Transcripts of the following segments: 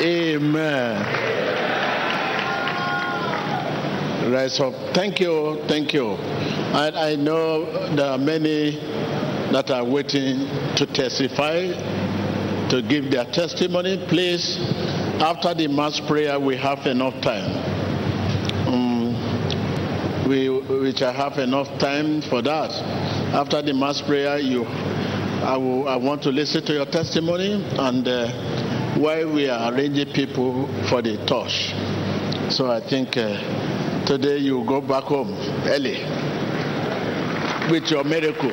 Amen. Rise up. Thank you. Thank you. And I know there are many that are waiting to testify, to give their testimony. Please, after the mass prayer, we have enough time. We shall have enough time for that. After the mass prayer, I want to listen to your testimony and while we are arranging people for the torch. So I think today you go back home early with your miracle.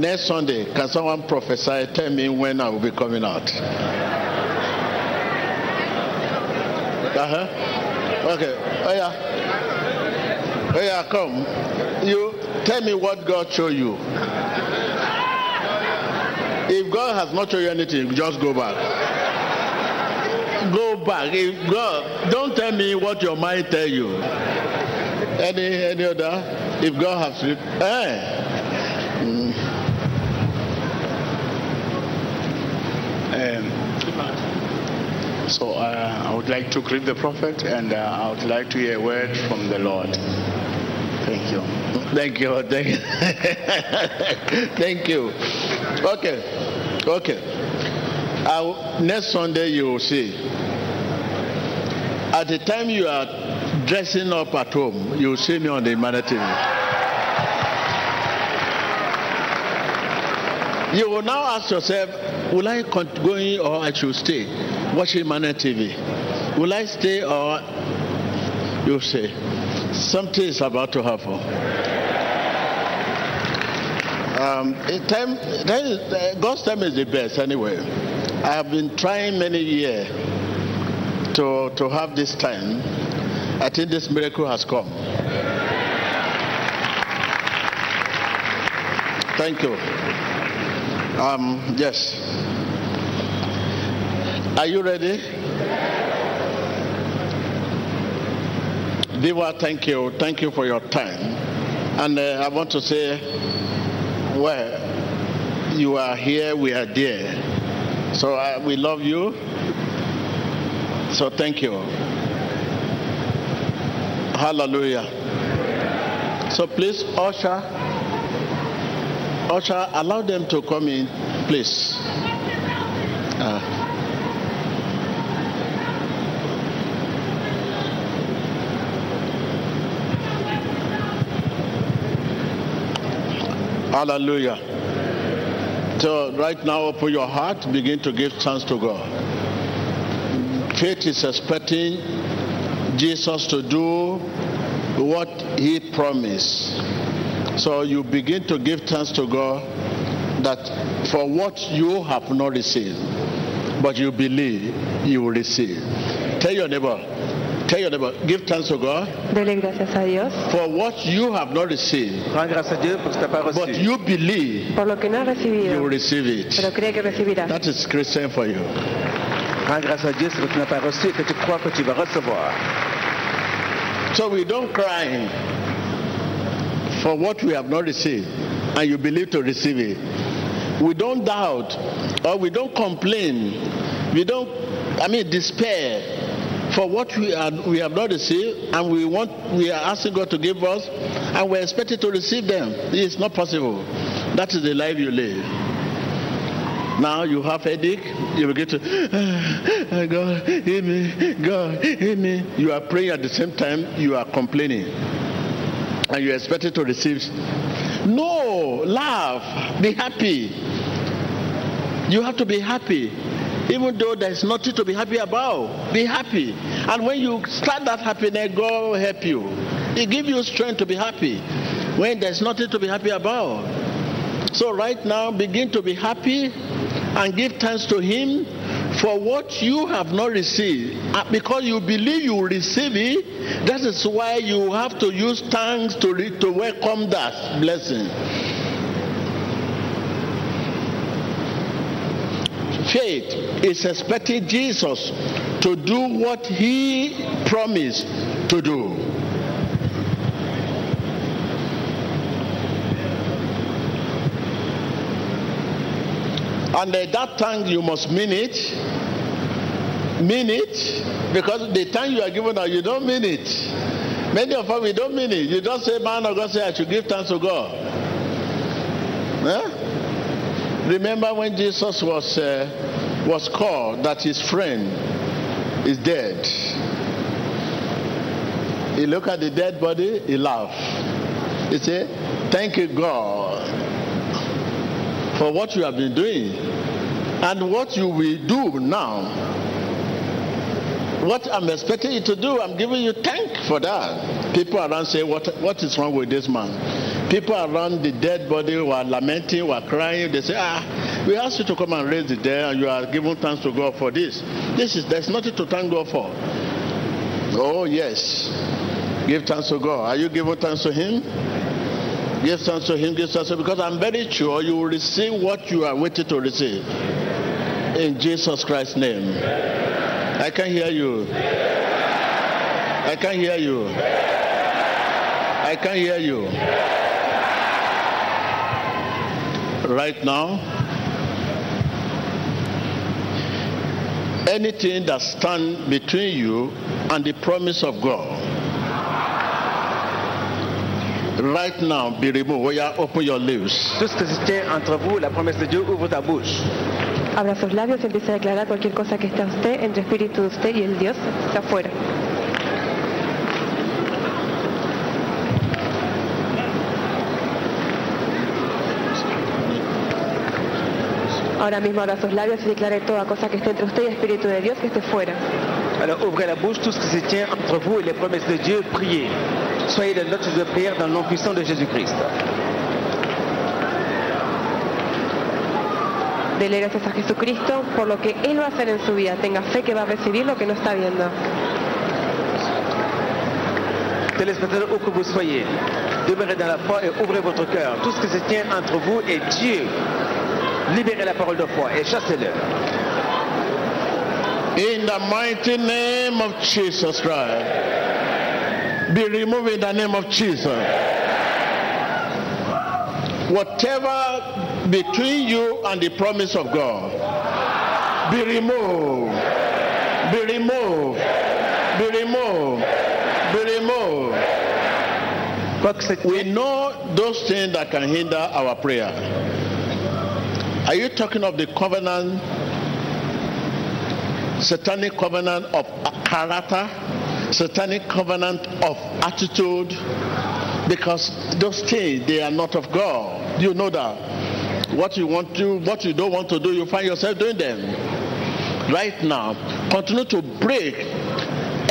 Next Sunday, can someone prophesy? Tell me when I will be coming out. Okay. Oh yeah. Come. You tell me what God showed you. If God has not shown you anything, just go back. Go back. If God, don't tell me what your mind tell you. Any other? If God has, So I would like to greet the prophet, and I would like to hear a word from the Lord. Thank you. Thank you. Thank you. Okay. Next Sunday you will see. At the time you are dressing up at home, you will see me on the Emmanuel TV. You will now ask yourself, will I go in or I should stay? Watch Emmanuel TV. Will I stay or you say? Something is about to happen. God's time is the best anyway. I have been trying many years to have this time. I think this miracle has come. Thank you. Yes. Are you ready? Diwa, thank you. Thank you for your time. And I want to say, well, you are here, we are there. So we love you. So thank you. Hallelujah. So please, usher, allow them to come in, please. Hallelujah. So right now, open your heart, begin to give thanks to God. Faith is expecting Jesus to do what he promised. So you begin to give thanks to God that for what you have not received, but you believe you will receive. Tell your neighbor, give thanks to God for what you have not received, but you believe you will receive it. That is Christian for you. So we don't cry for what we have not received, and you believe to receive it. We don't doubt, or we don't complain. We don't, despair. For what we have not received, and we are asking God to give us, and we're expected to receive them. It's not possible. That is the life you live. Now you have headache, you will get to, God, hear me, God, hear me. You are praying at the same time, you are complaining, and you are expected to receive. No, laugh, be happy. You have to be happy. Even though there is nothing to be happy about, be happy. And when you start that happiness, God will help you. He gives you strength to be happy when there is nothing to be happy about. So right now, begin to be happy and give thanks to Him for what you have not received. Because you believe you will receive it, that is why you have to use thanks to welcome that blessing. Faith is expecting Jesus to do what he promised to do. And that thank, you must mean it, because the thank you are given now, you don't mean it. Many of us, we don't mean it. You just say, man of God, say, I should give thanks to God. Huh? Remember when Jesus was called that his friend is dead. He looked at the dead body, he laughed. He said, thank you, God, for what you have been doing and what you will do now. What I'm expecting you to do, I'm giving you thanks for that. People around say, what is wrong with this man? People around the dead body were lamenting, were crying. They say, we asked you to come and raise the dead, and you are giving thanks to God for this. There's nothing to thank God for. Oh, yes. Give thanks to God. Are you giving thanks to him? Give thanks to him, give thanks to him, because I'm very sure you will receive what you are waiting to receive. In Jesus Christ's name. I can hear you. I can hear you. I can hear you. Right now, anything that stands between you and the promise of God, right now, be removed. We are open your lips. Tout ce que se tient entre vous, la promesse de Dieu, ouvre ta bouche. Abra sus labios y empieza a declarar cualquier cosa que esté usted, entre espíritu de usted y el Dios, está afuera. Ahora mismo abra sus labios y declare toda cosa que esté entre usted y el espíritu de Dios que esté fuera. Alors ouvrez la bouche, tout ce qui se tient entre vous et les promesses de Dieu, priez. Soyez de notre de prière dans le nom puissant de Jésus-Christ. Dele gracias a Jesucristo por lo que Él va a hacer en su vida. Tenga fe que va a recibir lo que no está viendo. Téléspectateurs, où que vous soyez, demeurez dans la foi et ouvrez votre cœur. Tout ce qui se tient entre vous et Dieu, libérez la parole de foi et chassez-le. In the mighty name of Jesus Christ. Be removed in the name of Jesus. Whatever between you and the promise of God, be removed. Be removed. Be removed. Be removed. We know those things that can hinder our prayer. Are you talking of the covenant, satanic covenant of character? Satanic covenant of attitude, because those things, they are not of God. You know that what you want to, what you don't want to do, you find yourself doing them. Right now, continue to break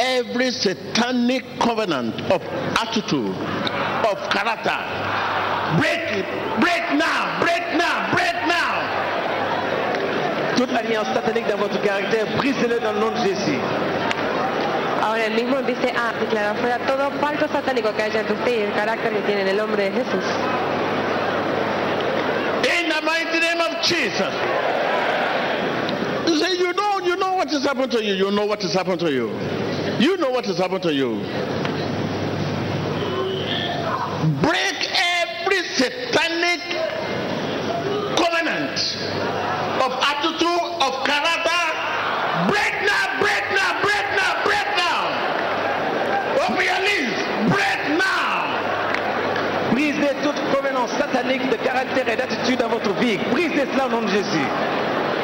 every satanic covenant of attitude, of character. Break it, break now, break now, break now. Toute alliance satanique dans votre caractère, brisez-le dans le nom de Jésus. Ahora el mismo dice, declarar fuera todo pacto satánico que haya entre usted y el carácter que tiene en el nombre de Jesús. In the mighty name of Jesus. You say, you know what has happened to you. You know what has happened to you. You know what has happened to you. Break every satanic covenant of attitude, of character. Break now, break now, break now, break now. Open your lips. Break now. Brisez toute covenance satanique de caractère et d'attitude dans votre vie. Brisez cela au nom de Jésus.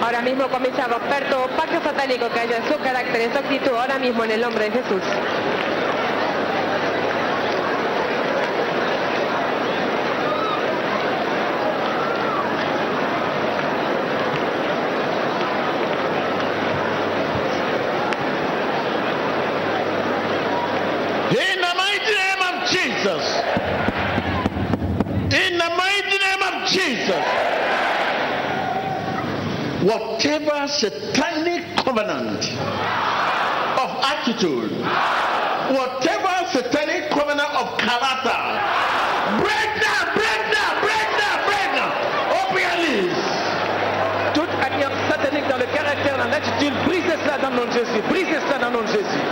Ahora mismo comienza a romper todo pacto satánico que haya en su carácter, en su actitud, ahora mismo en el nombre de Jesús. Whatever satanic covenant of attitude, whatever satanic covenant of character, break now, break now, break now, break now. Open your lips. Toute alliance satanique dans le caractère, dans l'attitude, brisez cela dans le nom de Jésus. Brisez cela dans le nom de Jésus.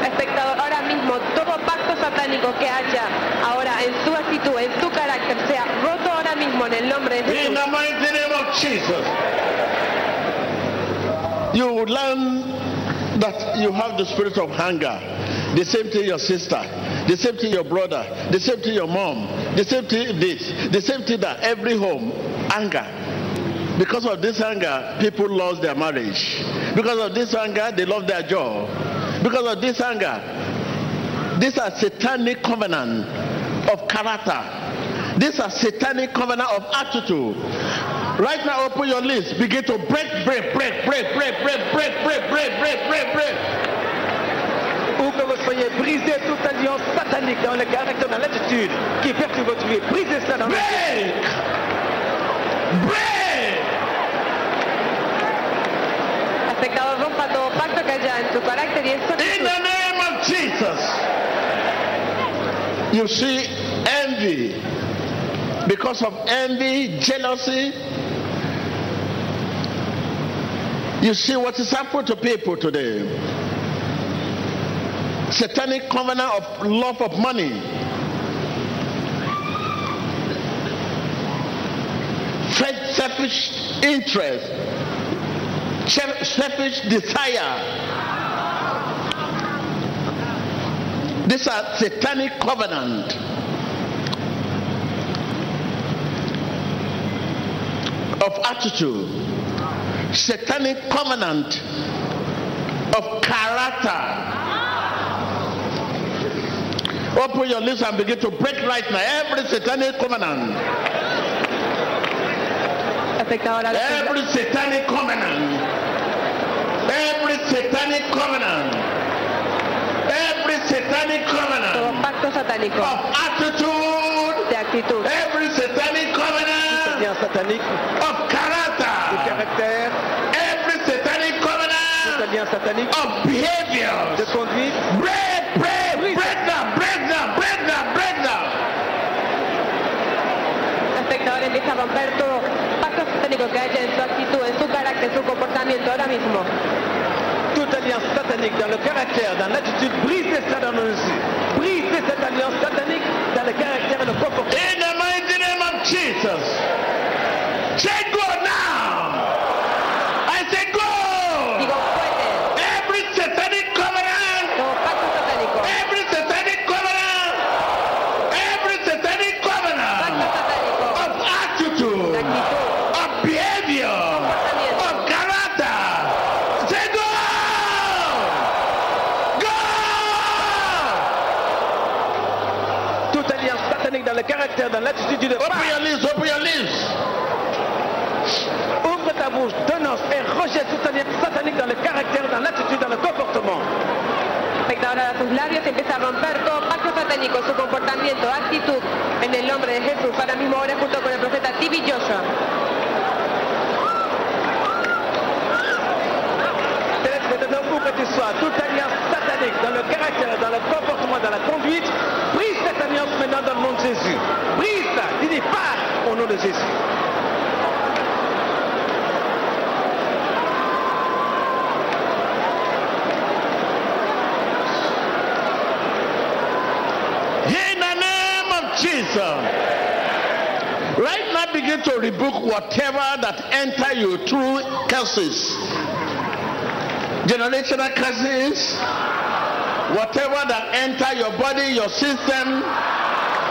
Espectador, ahora mismo todo pacto satánico que haya ahora en su actitud, en su carácter, sea roto ahora mismo en el nombre de Jesús. In the mighty name of Jesus. you learn that you have the spirit of hunger. The same to your sister, the same to your brother, the same to your mom, the same to this, the same to that. Every home, anger. Because of this anger, people lost their marriage. Because of this anger, they lost their job. Because of this anger, these are satanic covenant of character. These are satanic covenant of attitude. Right now, open your lips, begin to break. Soyez brisé toute alliance satanique dans le caractère, dans l'attitude qui perturbe votre vie. Brisez cela dans l'attitude. Break! In the name of Jesus. You see, envy. Because of envy, jealousy. You see what is happening to people today. Satanic covenant of love of money, selfish interest, selfish desire. These are satanic covenant. Of attitude, satanic covenant of character. Open your lips and begin to break right now every satanic covenant. Every satanic covenant. Every satanic covenant. Every satanic covenant. Of attitude. Every satanic covenant. Of character. Every satanic covenant. Of behavior. Que haya en su actitud, en su carácter, en su comportamiento ahora mismo. Toute alliance satanique dans le caractère, dans l'attitude, brisez ça dans nos yeux. Brisez cette alliance satanique dans le caractère et le comportement. In the mighty name of Jesus. Say go now. I say go. Digo fuerte. Every satanic covenant. No, pacto satánico. Every satanic covenant. Every satanic covenant. Pacto satánico. Of attitude. De actitud. Caractère, dans l'attitude du départ. Open your lips. Ouvre ta bouche, dénonce et rejette toute alliance satanique dans le caractère, dans l'attitude, dans le comportement. Ahora sus labios empieza a romper todo pacto satánico, su comportamiento, actitud, en el nombre de Jesús. Ahora mismo ora junto con el profeta T.B. Joshua. Maintenant, où que tu sois, toute alliance satanique dans le caractère, dans le comportement, dans la conduite, brise cette alliance maintenant dans le nom de Jésus. Brise-la, dis-lui, part au nom de Jésus. In the name of Jesus, right now begin to rebuke whatever that enter you through curses. Generational curses, whatever that enter your body, your system,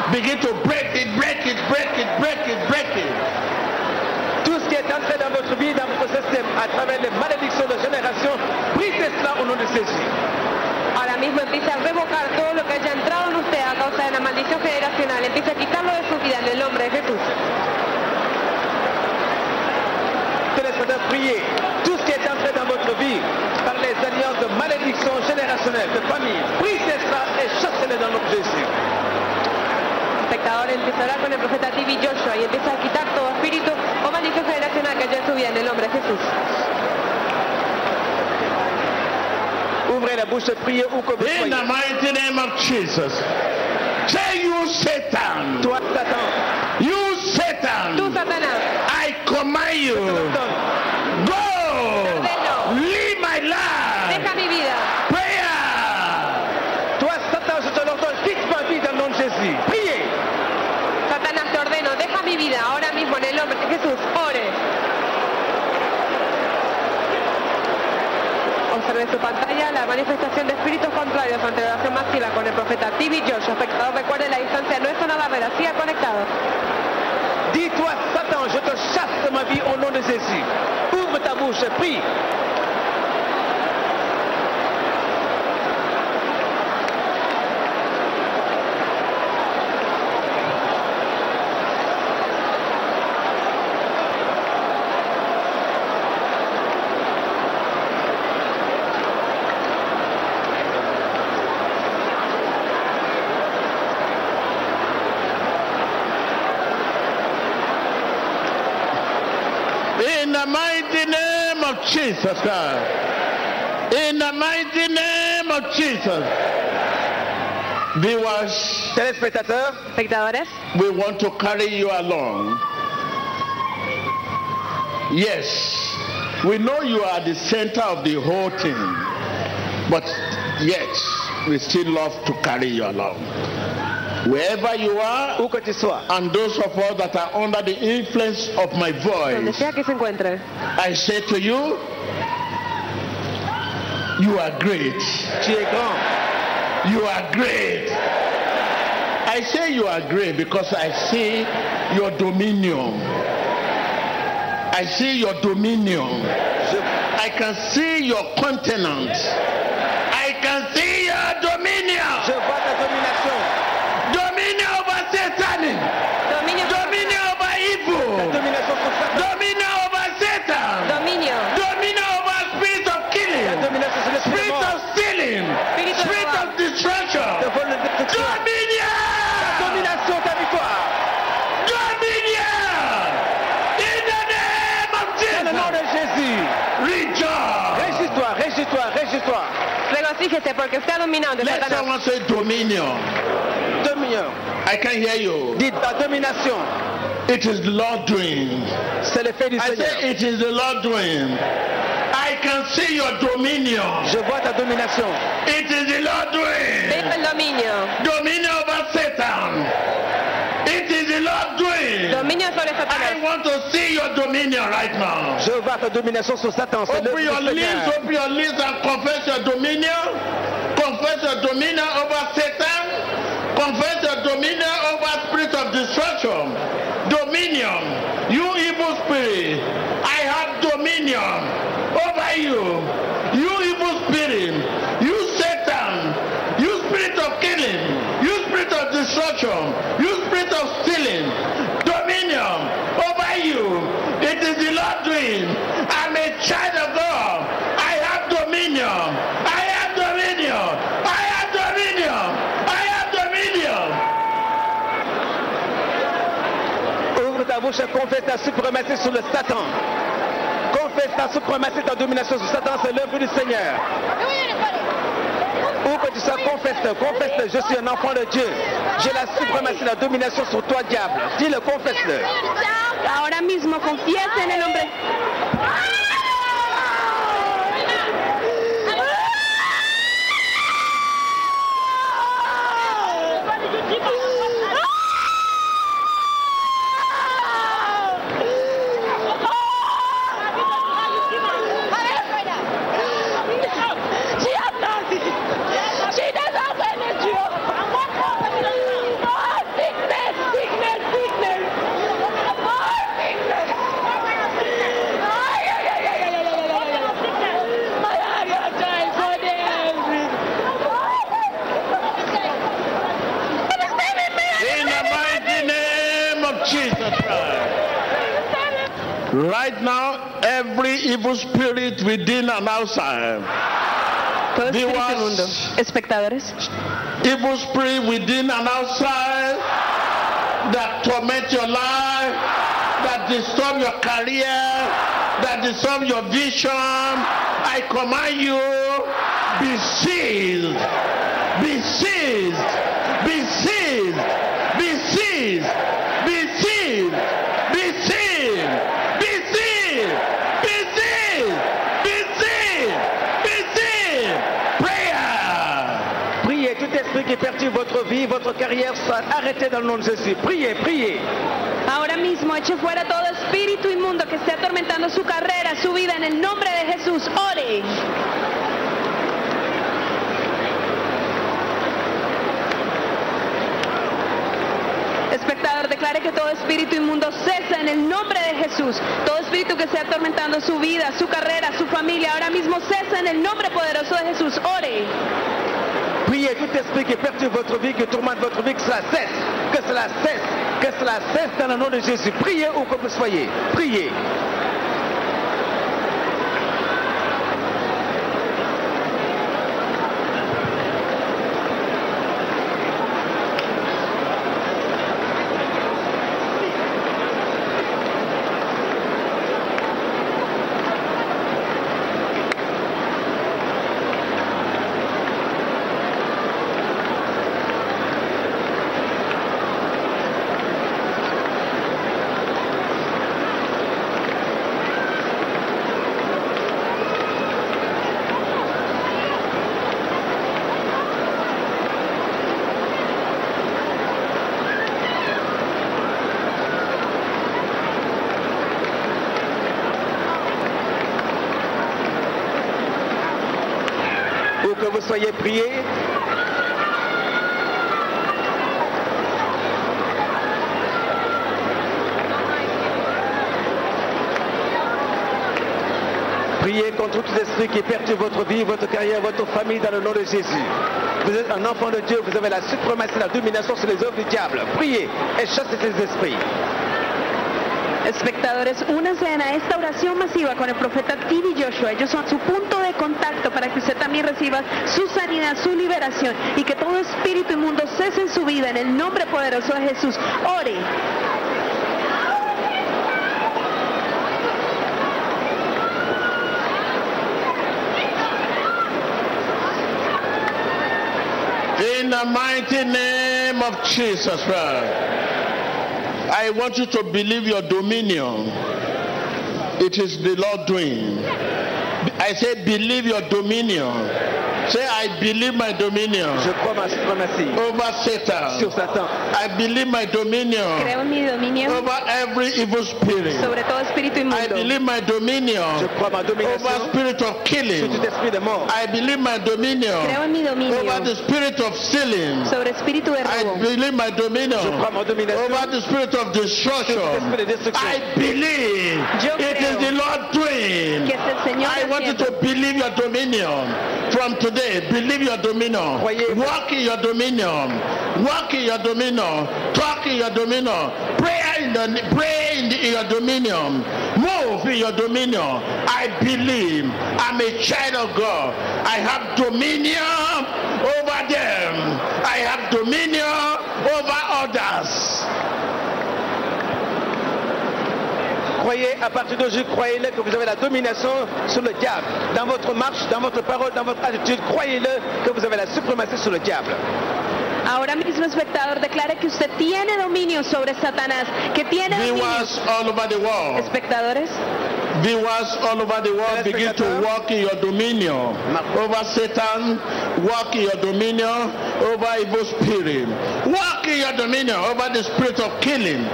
begin to break it, break it, break it, break it, break it. Tout ce qui est entré dans votre vie, dans votre système, à travers les malédictions de génération, brisez cela au nom de Jésus. Ahora mismo empieza a revocar todo lo que haya entrado en usted a causa de la maldición generacional. Empieza a quitarlo de su vida en el nombre de Jesús. Tenez prier tout ce qui est entré dans votre vie. Par les alliances de malédiction générationnelle, de famille, brisez ça et chassez-les dans notre Jésus. Espectador, empieza a hablar con el profeta T.B. Joshua y empieza a quitar todo espíritu o maldición generacional que haya en su vida en el nombre de Jesús. Ouvrez la bouche de prière ou comme priez. In the mighty name of Jesus. Say you Satan. Toi Satan. You Satan. Tú Satanás. I command you. Go. Leave my life. Deja mi vida. Prayer. Toi, Satan, je te l'ordonne, quitte ma vie dans le nom de Jésus. Priez. Satanás, te ordeno, deja mi vida ahora mismo en el nombre de Jesús. Ore. de su pantalla la manifestación de espíritus contrarios ante la oración masiva con el profeta T.B. Joshua. Espectador, recuerde, la distancia no es una barrera, siga conectado. Dis-toi, Satan, je te chasse de ma vie au nom de Jésus. Ouvre ta bouche, prie. In the mighty name of Jesus Christ. In the mighty name of Jesus. Viewers, spectators, we want to carry you along. Yes, we know you are the center of the whole thing, but yet we still love to carry you along. Wherever you are, and those of us that are under the influence of my voice, I say to you, you are great. You are great. I say you are great because I see your dominion. I see your dominion. I can see your continent. I can see your dominion. Dominion over Satan. Dominion over evil. Dominion over Satan. Dominion over spirit of killing. Spirit of stealing. Spirit of destruction. Dominion. Dominion. In the name of Jésus. Réjouis-toi. Regocíjese porque está dominado de Satanás. Let someone say dominion. I can hear you. It is the Lord doing. I say it is the Lord doing. I can see your dominion. It is the Lord doing. Dominion over Satan. It is the Lord doing. I want to see your dominion right now. Open your lips and confess your dominion. Confess your dominion over Satan. Confess your dominion over spirit of destruction. Dominion. You evil spirit. I have dominion over you. You evil spirit. You Satan. You spirit of killing. You spirit of destruction. You spirit of stealing. Dominion over you. It is the Lord doing. I'm a child of God. I have dominion. Confesse ta suprématie sur le Satan. Confesse ta suprématie, ta domination sur Satan, c'est l'œuvre du Seigneur. Où que tu sois, confesse-le, confesse-le. Je suis un enfant de Dieu. J'ai la suprématie, la domination sur toi, diable. Dis-le, confesse-le. Ahora mismo confiesa en el nombre. Right now, every evil spirit within and outside. Espectadores. Evil spirit within and outside that torment your life, that disturb your career, that disturb your vision. I command you, be seized, be seized, be seized, be seized, be seized, be seized. Qui perturbe votre vie, votre carrière, soit arrêté dans le nom de Jésus. Priez, priez. Ahora mismo eche fuera todo espíritu inmundo que esté atormentando su carrera, su vida en el nombre de Jesús. Ore. que todo espíritu inmundo cesa en el nombre de Jesús. Todo espíritu que esté atormentando su vida, su carrera, su familia, ahora mismo cesa en el nombre poderoso de Jesús. Ore. Priez tout esprit qui perturbe votre vie, qui tourmente votre vie, que cela cesse, que cela cesse, que cela cesse dans le nom de Jésus. Priez où que vous soyez, priez. Que vous soyez priés. Priez contre tous les esprits qui perturbent votre vie, votre carrière, votre famille dans le nom de Jésus. Vous êtes un enfant de Dieu, vous avez la suprématie, la domination sur les œuvres du diable. Priez et chassez ces esprits. Espectadores, únanse a esta oración masiva con el profeta T.B. Joshua. Ellos son su punto de contacto para que usted también reciba su sanidad, su liberación y que todo espíritu inmundo cese en su vida en el nombre poderoso de Jesús. Ore. In the mighty name of Jesus Christ. I want you to believe your dominion. It is the Lord doing. I say believe your dominion. Say I believe my dominion. Je crois ma suprématie. Over Satan. Sur Satan. I believe my dominion. Creo en mi dominio. Over every evil spirit. Sobre todo espíritu inmundo. I believe my dominion. Je crois ma domination. Over spirit of killing. Sur tout esprit de mort. I believe my dominion. Creo en mi dominio. Over the spirit of stealing. Sobre espíritu de robo. I believe my dominion. Je crois ma domination. Over the spirit of destruction. Sur tout esprit de destruction. I believe. Yo creo. It is the Lord doing. Que es el Señor haciendo. I want you to believe your dominion. From today, believe your dominion. Walk in your dominion. Walk in your dominion. Talk in your dominion. Pray in your dominion. Move in your dominion. I believe I'm a child of God. I have dominion over them. I have dominion over others. Croyez, à partir d'aujourd'hui, croyez-le que vous avez la domination sur le diable. Dans votre marche, dans votre parole, dans votre attitude, croyez-le que vous avez la suprématie sur le diable. Ahora mismo, espectador, declara que usted tiene dominio sobre Satanás, que tiene dominio. Viewers all over the world. Espectadores. Viewers all over the world, begin to walk in your dominion. Over Satan, walk in your dominion. Over evil spirit, walk in your dominion. Over the spirit of killing.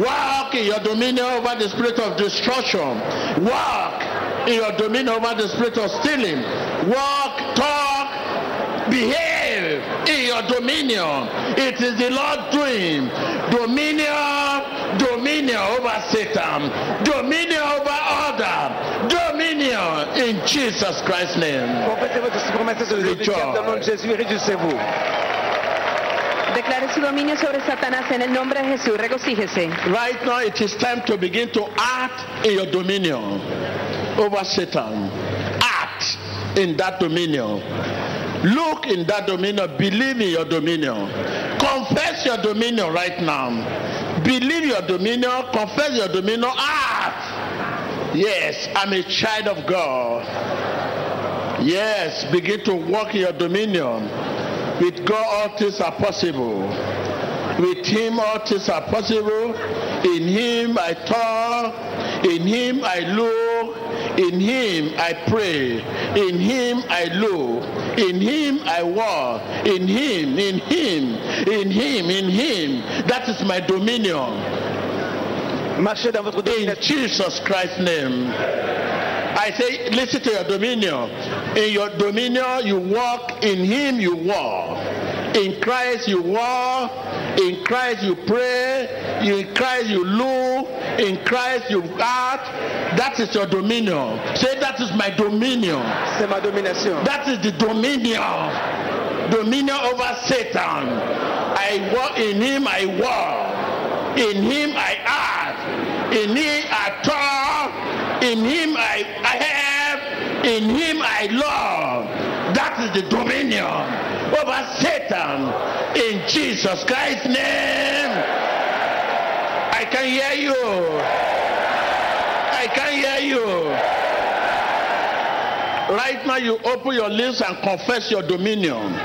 Walk in your dominion over the spirit of destruction. Walk in your dominion over the spirit of stealing. Walk, talk, behave in your dominion. It is the Lord doing. Dominion over Satan. Dominion over order. Dominion in Jesus Christ's name. Rejoice. Declare su dominio sobre Satanás en el nombre de Jesús. Regocíjese. Right now it is time to begin to act in your dominion over Satan. Act in that dominion. Look in that dominion. Believe in your dominion. Confess your dominion right now. Believe your dominion. Confess your dominion. Act. Yes, I'm a child of God. Yes, begin to walk in your dominion. With God all things are possible. With Him all things are possible. In Him I talk. In Him I look. In Him I pray. In Him I look. In Him I walk. In Him, in Him, in Him, in Him. That is my dominion. Marchez dans votre dominion. In Jesus Christ's name. I say, listen to your dominion. In your dominion, you walk. In Him, you walk. In Christ, you walk. In Christ you pray, in Christ you look, in Christ you act. That is your dominion. Say, that is my dominion. C'est ma domination. That is the dominion. Dominion over Satan. I walk in him, I walk. In him I act. In him I talk. In him I have. In him I love. That is the dominion over Satan, in Jesus Christ's name. I can hear you. I can hear you. Right now you open your lips and confess your dominion.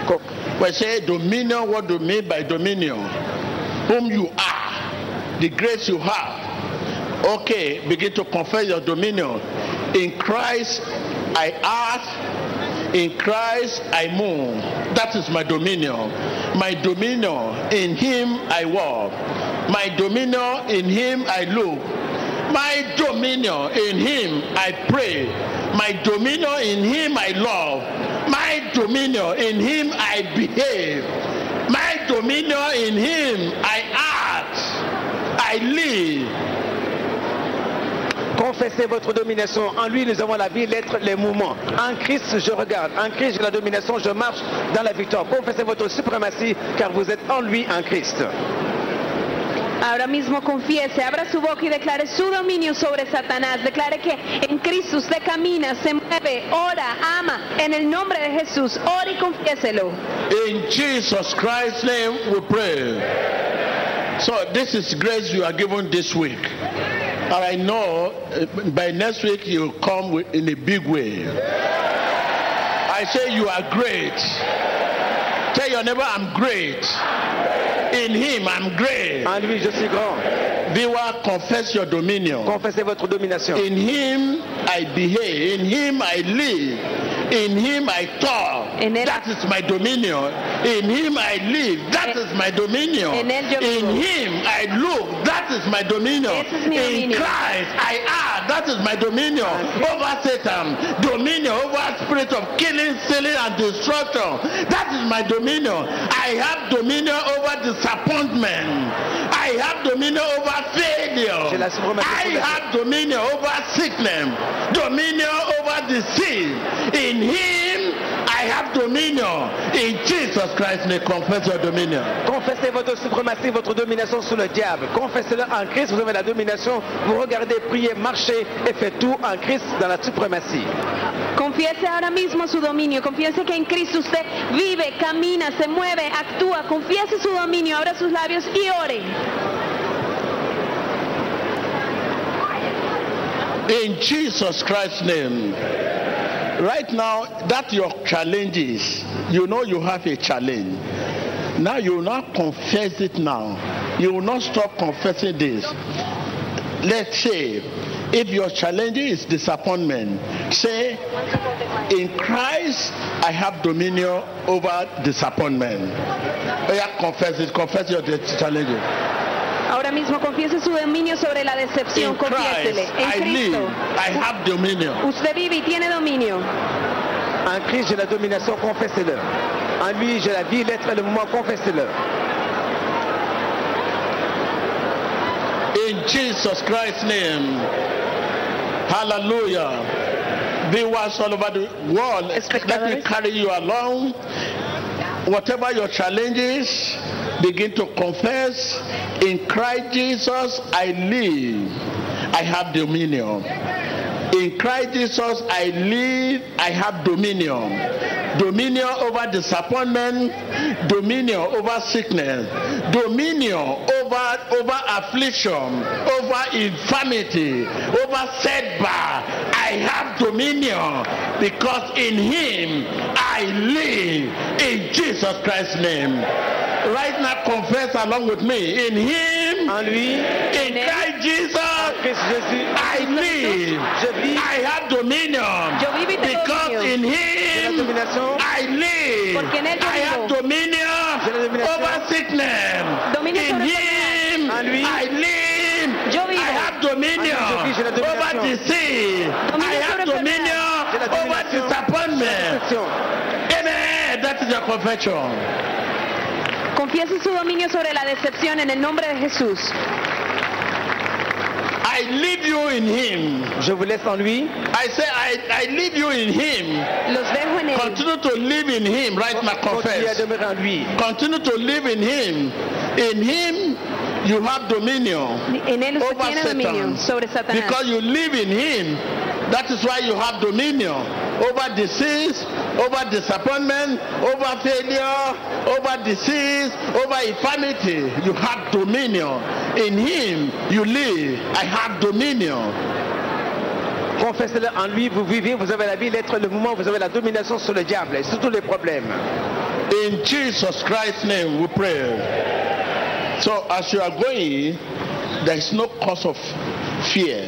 We say dominion, what do you mean by dominion? Whom you are, the grace you have. Okay, begin to confess your dominion. In Christ I act, in Christ I move. That is my dominion. My dominion, in him I walk. My dominion, in him I look. My dominion, in him I pray. My dominion, in him I love. My dominion, in him I behave. My dominion, in him I act. I live. Confessez votre domination. En lui, nous avons la vie, l'être, les mouvements. En Christ, je regarde. En Christ, j'ai la domination. Je marche dans la victoire. Confessez votre suprématie, car vous êtes en lui, en Christ. Ahora mismo confiese, abra su boca y declare su dominio sobre Satanás. Declare que en Cristo usted camina, se mueve, ora, ama. En el nombre de Jesús, ora y confiéselo. In Jesus Christ's name we pray. So this is grace you are given this week. And I know by next week you'll come in a big way. I say you are great. Tell your neighbor, I'm great. In him, I'm great. En lui, je suis grand. Viewer, confess your dominion. Confessez votre domination. In him, I behave. In him, I live. In him, I talk. That is my dominion. In him, I live. That is my dominion. In him, I look. That is my dominion. In Christ, I act. That is my dominion. Over Satan. Dominion over spirit of killing, stealing, and destruction. That is my dominion. I have dominion over disappointment. I have dominion over failure. I have dominion over sickness. Dominion over disease. In him, I have dominion. In Jesus Christ, ne confesse your dominion. Confessez votre suprématie, votre domination sur le diable. Confessez-le en Christ, vous avez la domination. Vous regardez, priez, marchez et faites tout en Christ dans la suprématie. Confiese ahora mismo su dominio. Confiese que en Cristo usted vive, camina, se mueve, actúa. Confiese su dominio. Abra sus labios y ore. In Jesus Christ's name. Right now, that your challenge is, you know you have a challenge. Now you will not confess it now. You will not stop confessing this. Let's say, if your challenge is disappointment, say, in Christ, I have dominion over disappointment. Confess it. Confess your challenge. Ahora mismo confiese su dominio sobre la decepción. Confiésele. En Cristo. I have dominion. Usted vive y tiene dominio. En Christ j'ai la domination. Confessez-le. En lui j'ai la vie, l'être et le mouvement. Confessez-le. In Jesus Christ's name. Hallelujah. Viewers all over the world, let me carry you along. Whatever your challenge is, begin to confess, in Christ Jesus I live, I have dominion. In Christ Jesus I live, I have dominion. Dominion over disappointment, dominion over sickness, dominion over affliction, over infirmity, over setback. I have dominion because in him I live, in Jesus Christ's name. Right now confess along with me, in him, in Christ Jesus, I live, I have dominion because in him I live, I have dominion over sickness. In him I live, I have dominion over disease, I have dominion over disappointment. Amen. That is your confession. Confiese su dominio sobre la decepción en el nombre de Jesús. I leave you in him. Je vous laisse en lui. I say I leave you in him. Los dejo en él. Continue to live in him, right? My confess. Continue to live in him. In him you have dominion. En él usted tiene dominio sobre Satanás. Because you live in him, that is why you have dominion over disease, over disappointment, over failure, over disease, over infirmity. You have dominion. In him you live. I have dominion. Confessez-le en lui, vous vivez, vous avez la vie, l'être, le mouvement, vous avez la domination sur le diable et sur tous les problèmes. In Jesus Christ's name we pray. So as you are going, there is no cause of fear.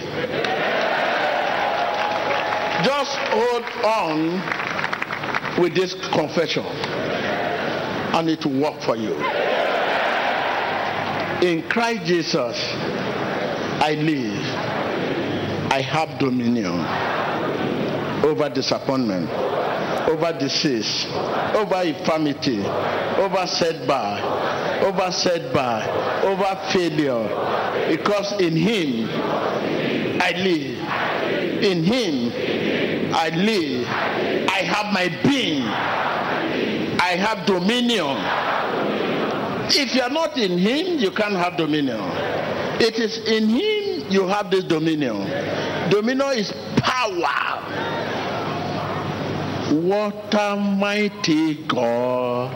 Just hold on with this confession and it will work for you. In Christ Jesus, I live. I have dominion over disappointment, over disease, over infirmity, over setback, over failure. Because in him, I live. In him, I live. I have my being. I have dominion. If you are not in him, you can't have dominion. It is in him you have this dominion. Dominion is power. What a mighty God.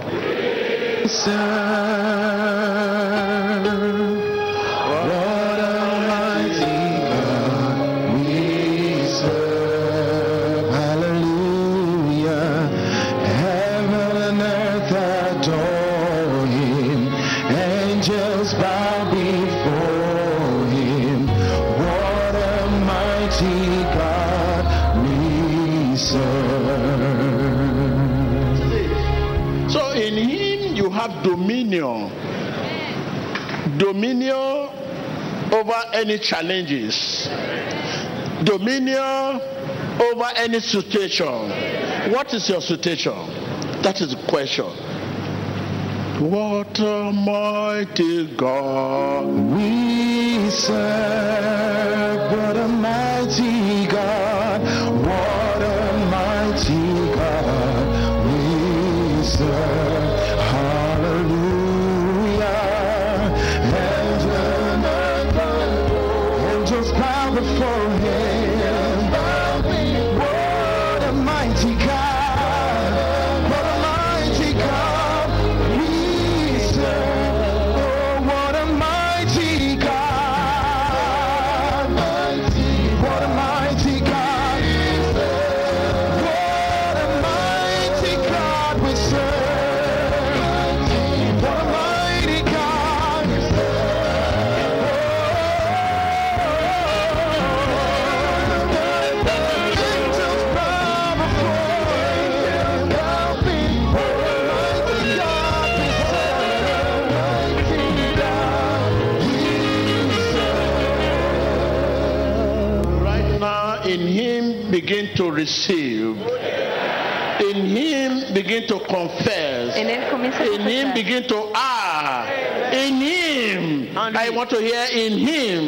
Dominion over any challenges, dominion over any situation. What is your situation? That is the question. What a mighty God we serve. What a mighty God. What a mighty God we serve. Begin to receive. In him begin to confess. In him begin to in him. I want to hear in him.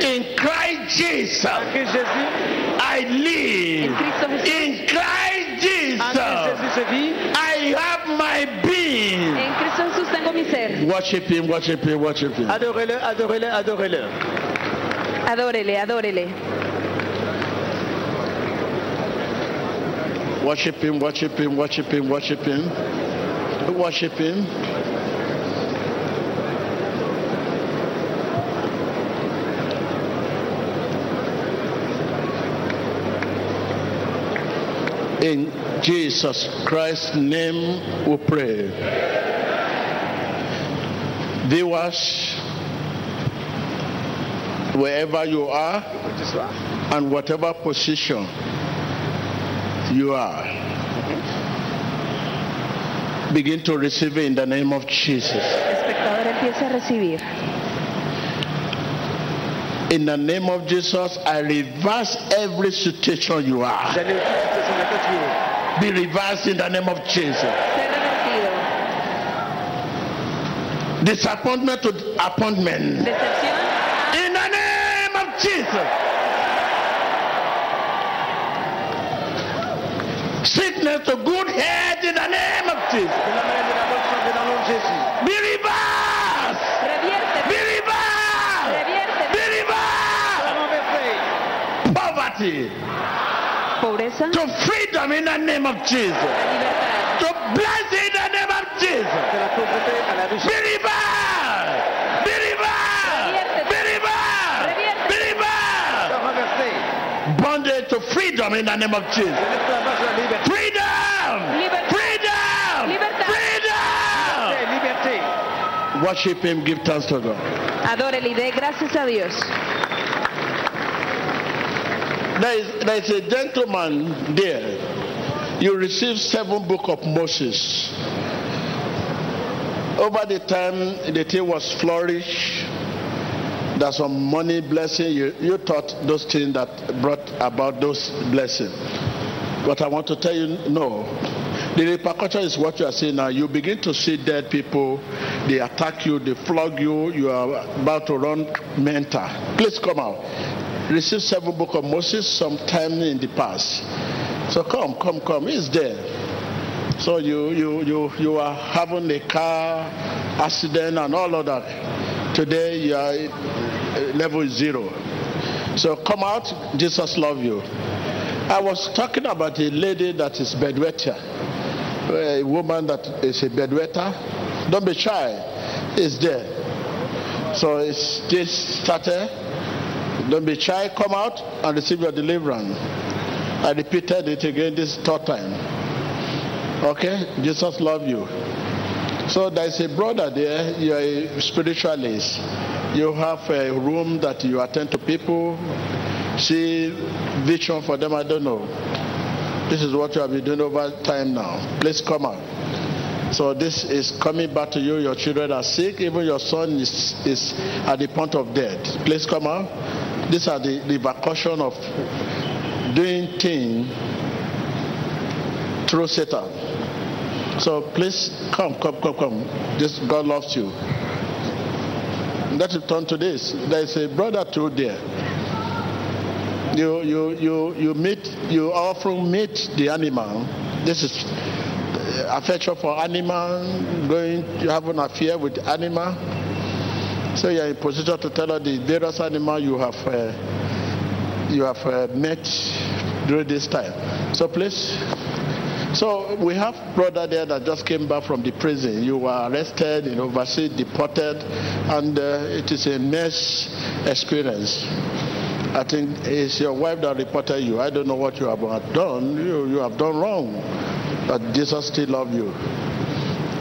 In Christ Jesus I live. In Christ Jesus I have my being. Worship him, worship him, worship him. Adorez-le, adorez-le, adorez-le. Adorez-le, adorez-le. Worship him, worship him, worship him, worship him, worship him. In Jesus Christ's name we pray. Viewers, wherever you are and whatever position you are, begin to receive in the name of Jesus. In the name of Jesus, I reverse every situation you are. Be reversed in the name of Jesus. Disappointment to appointment. In the name of Jesus. Sickness to good health in the name of Jesus. Be reversed. Be reversed. Be reversed. Poverty. Pobreza. To freedom in the name of Jesus. To blessing in the name of Jesus. Be reversed. Be reversed. Be reversed. Be reversed. Bondage to freedom in the name of Jesus. Freedom. Freedom. Freedom. Worship Him. Give thanks to God. Adórele y dé gracias a Dios. There is a gentleman there. You received 7 books of Moses. Over the time the thing was flourished, there's some money blessing. You thought those things that brought about those blessings. But I want to tell you, no. The repercussion is what you are seeing now. You begin to see dead people. They attack you. They flog you. You are about to run mental. Please come out. Received 7 books of Moses sometime in the past. So come. It's there. So you are having a car accident and all of that. Today you are at level 0. So come out. Jesus love you. I was talking about a lady that is bedwetter. A woman that is a bedwetter. Don't be shy. It's there. So it's this started. Don't be shy, come out and receive your deliverance. I repeated it again this 3rd time. Okay? Jesus loves you. So there is a brother there, you are a spiritualist. You have a room that you attend to people, see vision for them, I don't know. This is what you have been doing over time now. Please come out. So this is coming back to you. Your children are sick, even your son is at the point of death. Please come out. These are the repercussions of doing things through Satan. So please come. Just God loves you. Let it turn to this. There is a brother too there. You often meet the animal. This is affection for animal. You have an affair with animal. So you are in position to tell her the various animal you have met during this time. So please. So we have brother there that just came back from the prison. You were arrested, overseas, deported, and it is a mess experience. I think it's your wife that reported you. I don't know what you have done. You have done wrong, but Jesus still loves you.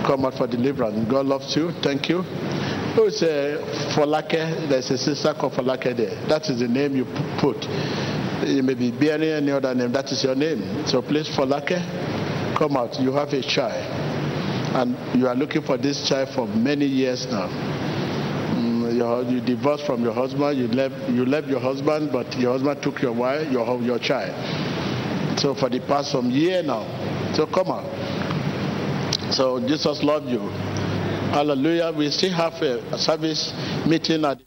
Come out for deliverance. God loves you. Thank you. Oh, it's Falake. There's a sister called Falake there. That is the name you put. You may be bearing any other name. That is your name. So please, Falake, come out. You have a child. And you are looking for this child for many years now. You divorced from your husband. You left your husband, but your husband took your wife, your child. So for the past some year now. So come out. So Jesus loves you. Hallelujah. We still have a service meeting at...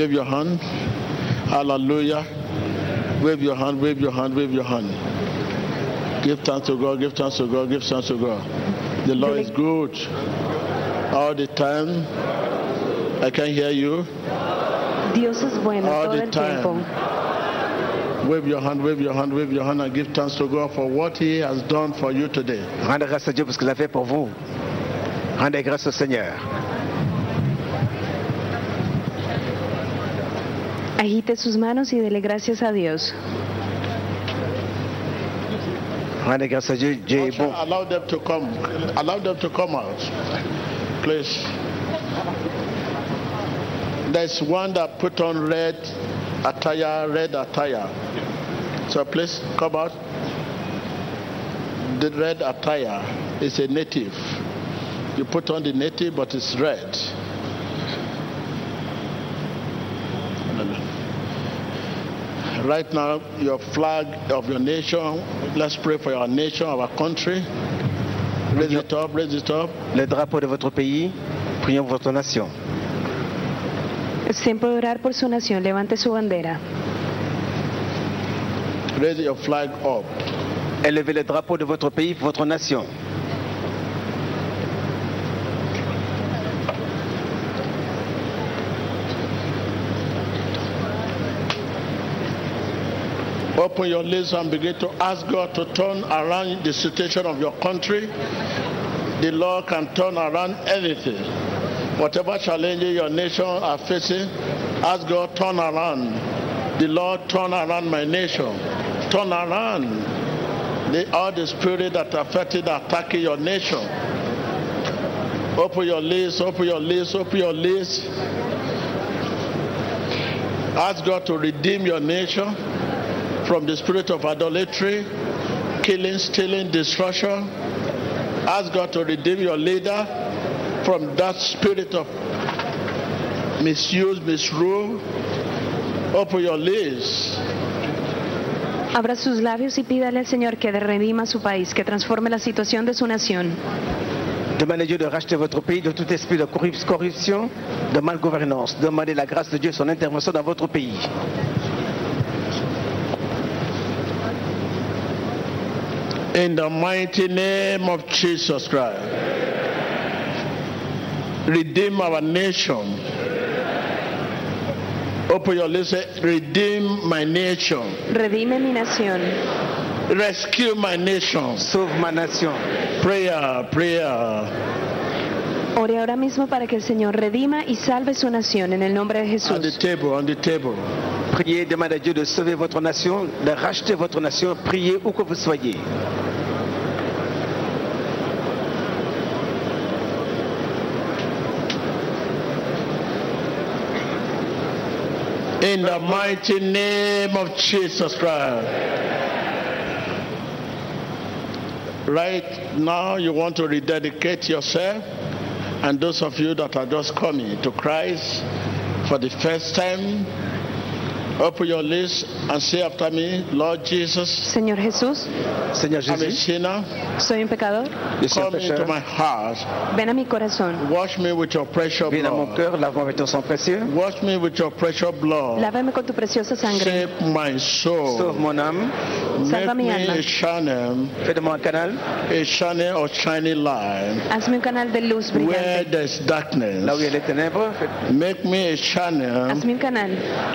Wave your hand. Hallelujah. Wave your hand, wave your hand, wave your hand. Give thanks to God, give thanks to God, give thanks to God. The Lord is good all the time. I can hear you. Dios es bueno all todo the time. El tiempo. Wave your hand, wave your hand, wave your hand, and give thanks to God for what He has done for you today. Rendez grâce à Dieu pour ce qu'il a fait pour vous. Rendez grâce au Seigneur. Agite sus manos y dele gracias a Dios. Allow them to come. Allow them to come out, please. There's one that put on red attire, So please come out. The red attire is a native. You put on the native, but it's red. Right now, your flag of your nation, let's pray for your nation, our country. Raise it up, raise it up. Le drapeau de votre pays, prions pour votre nation. Es tiempo de orar por su nación, levante su bandera. Raise your flag up. Élevez le drapeau de votre pays, votre nation. Open your lips and begin to ask God to turn around the situation of your country. The Lord can turn around anything. Whatever challenges your nation are facing, ask God, turn around. The Lord, turn around my nation. Turn around all the spirit that affected, attacking your nation. Open your lips, open your lips, open your lips. Ask God to redeem your nation from the spirit of idolatry, killing, stealing, destruction. Ask God to redeem your leader from that spirit of misuse, misrule. Open your lips. Abra sus labios y pídale al Señor que redima su país, que transforme la situación de su nación. Demandez à Dieu de racheter votre pays de tout esprit de corruption, de malgouvernance. Demandez la grâce de Dieu, son intervention dans votre pays. In the mighty name of Jesus Christ, redeem our nation. Open your lips, redeem my nation. Redime mi nación. Rescue my nation. Sauve ma nation. Prayer, prayer. Ore ahora mismo para que el Señor redima y salve su nación en el nombre de Jesús. On the table, on the table. Priez, demandez à Dieu de sauver votre nation, de racheter votre nation. Priez où que vous soyez. In the mighty name of Jesus Christ. Right now, you want to rededicate yourself, and those of you that are just coming to Christ for the first time, open your lips and say after me, Lord Jesus. Señor Jesús. Señor Jesús. I'm a sinner. Soy un pecador. Come into my heart. Ven a mi corazón. Wash me with your precious blood. Ven a mon cœur, lave-moi avec ton sang précieux. Wash me with your precious blood. Lávame con tu preciosa sangre. Save my soul. Sauve mon âme. Salva mi alma. Make me a channel. Fais de moi un canal. A channel of shining light. Hazme un canal de luz brillante. Where there's darkness. Là où il y a les ténèbres. Make me a channel. Hazme un canal.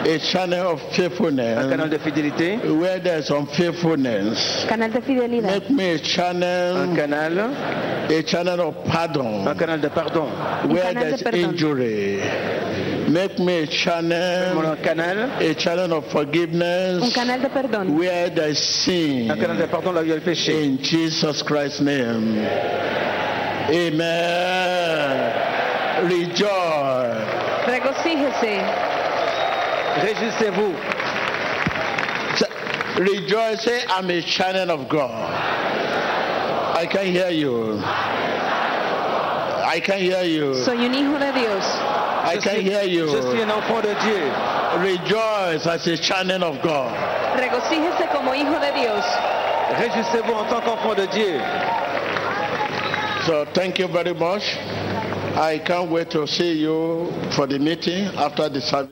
A channel of faithfulness. Un canal de fidélité. Where there's unfaithfulness. Canal de fidelidad. Make me a channel. Un canal. A channel of pardon. Un canal de pardon. Where there's injury. Make me a channel of forgiveness. Un canal de perdón. Where there's sin. Un canal de pardon là où il y a le péché. In Jesus Christ's name. Amen. Rejoice. Regocíjese. Réjouissez-vous. Rejoice, I'm a channel of God. I can hear you. I can hear you. Soy un hijo de Dios. I can hear you. Je suis un enfant de Dieu. Rejoice as a channel of God. Regocíjese como hijo de Dios. Réjouissez-vous en tant qu'enfant de Dieu. So thank you very much. I can't wait to see you for the meeting after the service.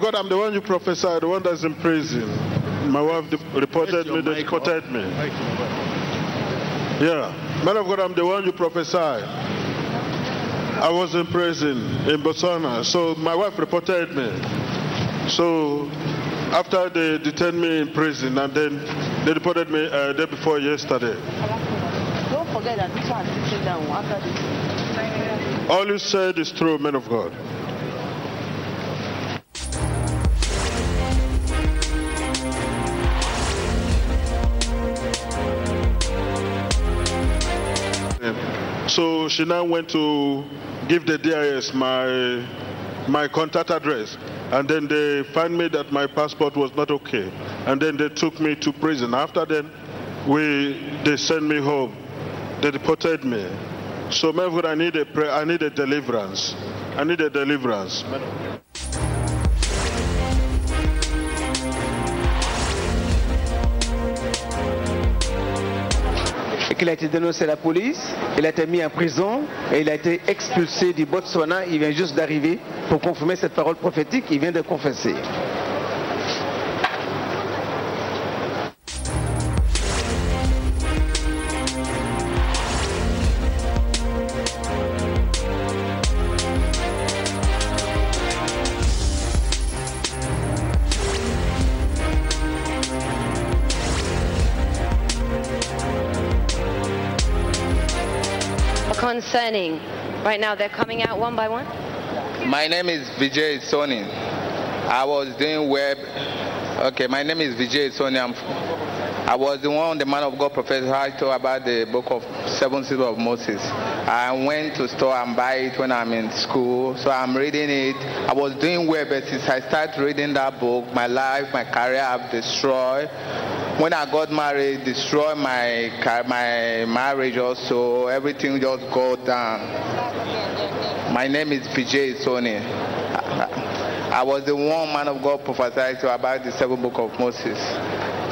God, I'm the one you prophesied, the one that's in prison. My wife reported me, they quoted me. Yeah. Man of God, I'm the one you prophesied. I was in prison in Botswana, so my wife reported me. So after they detained me in prison, and then they reported me day before yesterday. Don't forget that this one is sitting down after this. All you said is true, man of God. So she now went to give the DIS my contact address, and then they found me that my passport was not okay, and then they took me to prison. After then, they sent me home. They deported me. So, man of God, I need a deliverance. I need a deliverance. Il a été dénoncé à la police, il a été mis en prison et il a été expulsé du Botswana. Il vient juste d'arriver pour confirmer cette parole prophétique, il vient de confesser. Concerning. Right now, they're coming out one by one. My name is Vijay Soni. I was doing web. Okay, my name is Vijay Soni. I was the one the man of God prophesied to about the book of 7 Seals of Moses. I went to store and buy it when I'm in school, so I'm reading it. I was doing web, but since I started reading that book, my life, my career, I've destroyed. When I got married, destroyed my marriage also. Everything just got down. My name is Vijay Soni. I was the one man of God prophesied to about the 7th book of Moses.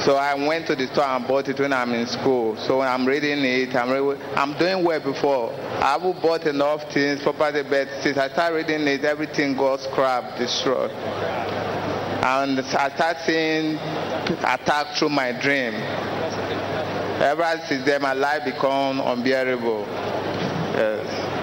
So I went to the store and bought it when I'm in school. So I'm reading it. I'm doing well before. I would bought enough things, property, but since I started reading it, everything got scrapped, destroyed. And I started seeing attack through my dream. Ever since then, my life become unbearable. Yes.